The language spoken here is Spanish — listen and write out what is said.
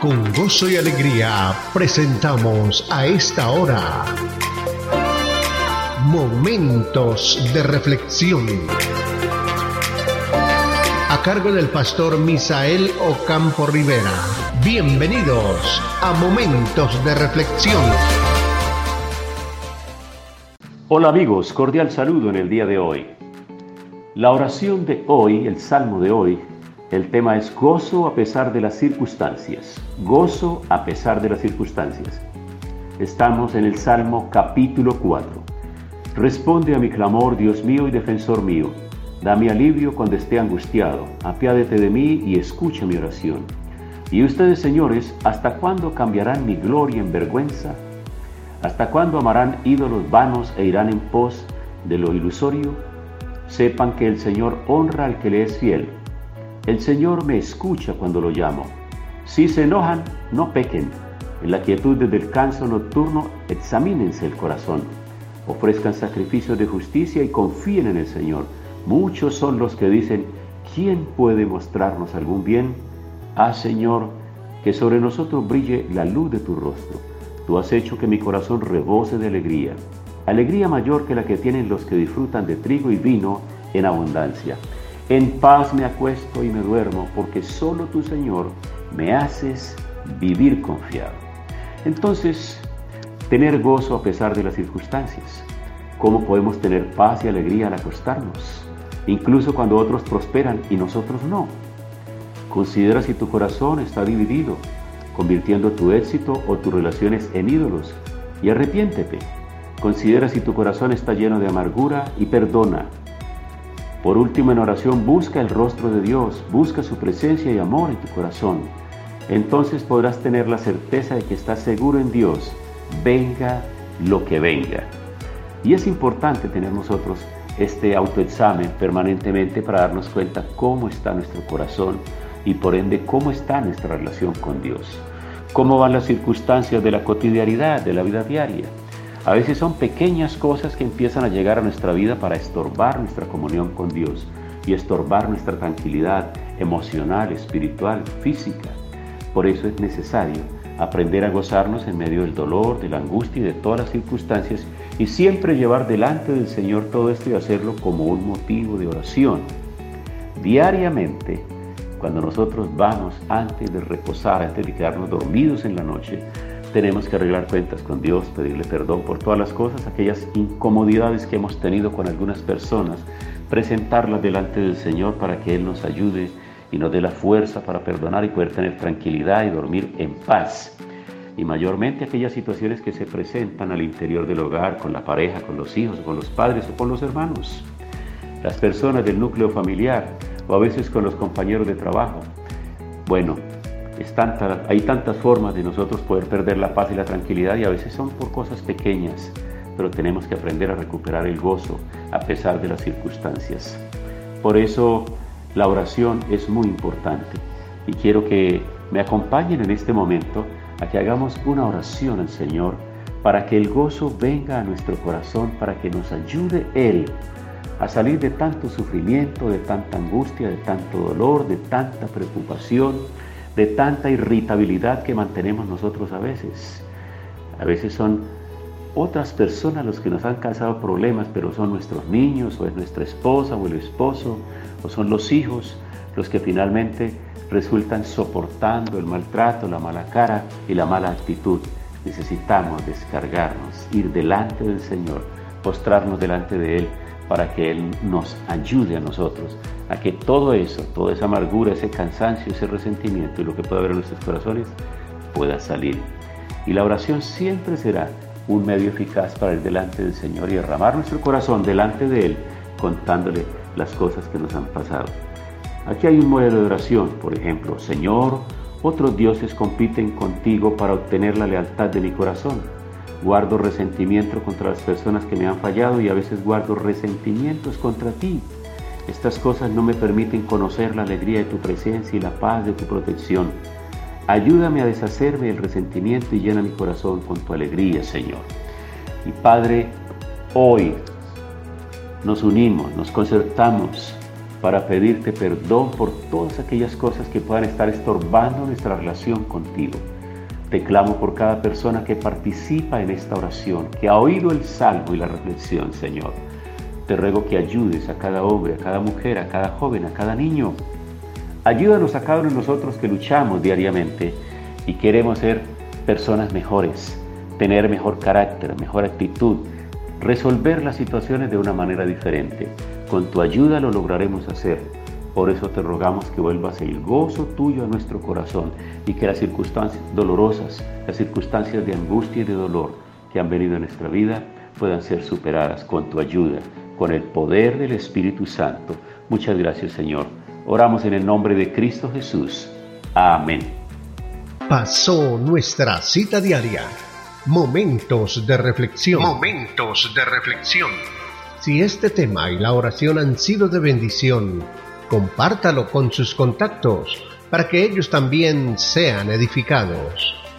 Con gozo y alegría presentamos a esta hora Momentos de Reflexión, a cargo del pastor Misael Ocampo Rivera. Bienvenidos a Momentos de Reflexión. Hola amigos, cordial saludo en el día de hoy. La oración de hoy, el salmo de hoy, el tema es gozo a pesar de las circunstancias. Gozo a pesar de las circunstancias. Estamos en el Salmo capítulo 4. Responde a mi clamor, Dios mío y defensor mío. Dame alivio cuando esté angustiado. Apiádate de mí y escucha mi oración. Y ustedes, señores, ¿hasta cuándo cambiarán mi gloria en vergüenza? ¿Hasta cuándo amarán ídolos vanos e irán en pos de lo ilusorio? Sepan que el Señor honra al que le es fiel. El Señor me escucha cuando lo llamo. Si se enojan, no pequen. En la quietud del descanso nocturno, examínense el corazón. Ofrezcan sacrificios de justicia y confíen en el Señor. Muchos son los que dicen, ¿quién puede mostrarnos algún bien? Ah, Señor, que sobre nosotros brille la luz de tu rostro. Tú has hecho que mi corazón rebose de alegría. Alegría mayor que la que tienen los que disfrutan de trigo y vino en abundancia. En paz me acuesto y me duermo, porque solo tú, Señor, me haces vivir confiado. Entonces, tener gozo a pesar de las circunstancias. ¿Cómo podemos tener paz y alegría al acostarnos? Incluso cuando otros prosperan y nosotros no. Considera si tu corazón está dividido, convirtiendo tu éxito o tus relaciones en ídolos, y arrepiéntete. Considera si tu corazón está lleno de amargura y perdona. Por último, en oración, busca el rostro de Dios, busca su presencia y amor en tu corazón. Entonces podrás tener la certeza de que estás seguro en Dios, venga lo que venga. Y es importante tener nosotros este autoexamen permanentemente para darnos cuenta cómo está nuestro corazón y por ende cómo está nuestra relación con Dios. Cómo van las circunstancias de la cotidianidad, de la vida diaria. A veces son pequeñas cosas que empiezan a llegar a nuestra vida para estorbar nuestra comunión con Dios y estorbar nuestra tranquilidad emocional, espiritual, física. Por eso es necesario aprender a gozarnos en medio del dolor, de la angustia y de todas las circunstancias, y siempre llevar delante del Señor todo esto y hacerlo como un motivo de oración. Diariamente, cuando nosotros vamos antes de reposar, antes de quedarnos dormidos en la noche, tenemos que arreglar cuentas con Dios, pedirle perdón por todas las cosas, aquellas incomodidades que hemos tenido con algunas personas, presentarlas delante del Señor para que Él nos ayude y nos dé la fuerza para perdonar y poder tener tranquilidad y dormir en paz. Y mayormente aquellas situaciones que se presentan al interior del hogar, con la pareja, con los hijos, con los padres o con los hermanos, las personas del núcleo familiar o a veces con los compañeros de trabajo. Bueno, hay tantas formas de nosotros poder perder la paz y la tranquilidad, y a veces son por cosas pequeñas, pero tenemos que aprender a recuperar el gozo a pesar de las circunstancias. Por eso la oración es muy importante, y quiero que me acompañen en este momento a que hagamos una oración al Señor para que el gozo venga a nuestro corazón, para que nos ayude Él a salir de tanto sufrimiento, de tanta angustia, de tanto dolor, de tanta preocupación, de tanta irritabilidad que mantenemos nosotros a veces. A veces son otras personas los que nos han causado problemas, pero son nuestros niños, o es nuestra esposa, o el esposo, o son los hijos los que finalmente resultan soportando el maltrato, la mala cara y la mala actitud. Necesitamos descargarnos, ir delante del Señor, postrarnos delante de Él, para que Él nos ayude a nosotros a que todo eso, toda esa amargura, ese cansancio, ese resentimiento y lo que pueda haber en nuestros corazones pueda salir. Y la oración siempre será un medio eficaz para ir delante del Señor y derramar nuestro corazón delante de Él, contándole las cosas que nos han pasado. Aquí hay un modelo de oración, por ejemplo, Señor, otros dioses compiten contigo para obtener la lealtad de mi corazón. Guardo resentimiento contra las personas que me han fallado, y a veces guardo resentimientos contra ti. Estas cosas no me permiten conocer la alegría de tu presencia y la paz de tu protección. Ayúdame a deshacerme del resentimiento y llena mi corazón con tu alegría, Señor. Y Padre, hoy nos unimos, nos concertamos para pedirte perdón por todas aquellas cosas que puedan estar estorbando nuestra relación contigo. Te clamo por cada persona que participa en esta oración, que ha oído el salmo y la reflexión, Señor. Te ruego que ayudes a cada hombre, a cada mujer, a cada joven, a cada niño. Ayúdanos a cada uno de nosotros que luchamos diariamente y queremos ser personas mejores, tener mejor carácter, mejor actitud, resolver las situaciones de una manera diferente. Con tu ayuda lo lograremos hacer. Por eso te rogamos que vuelvas el gozo tuyo a nuestro corazón y que las circunstancias dolorosas, las circunstancias de angustia y de dolor que han venido a nuestra vida puedan ser superadas con tu ayuda, con el poder del Espíritu Santo. Muchas gracias, Señor. Oramos en el nombre de Cristo Jesús. Amén. Pasó nuestra cita diaria. Momentos de reflexión. Momentos de reflexión. Si este tema y la oración han sido de bendición, compártalo con sus contactos para que ellos también sean edificados.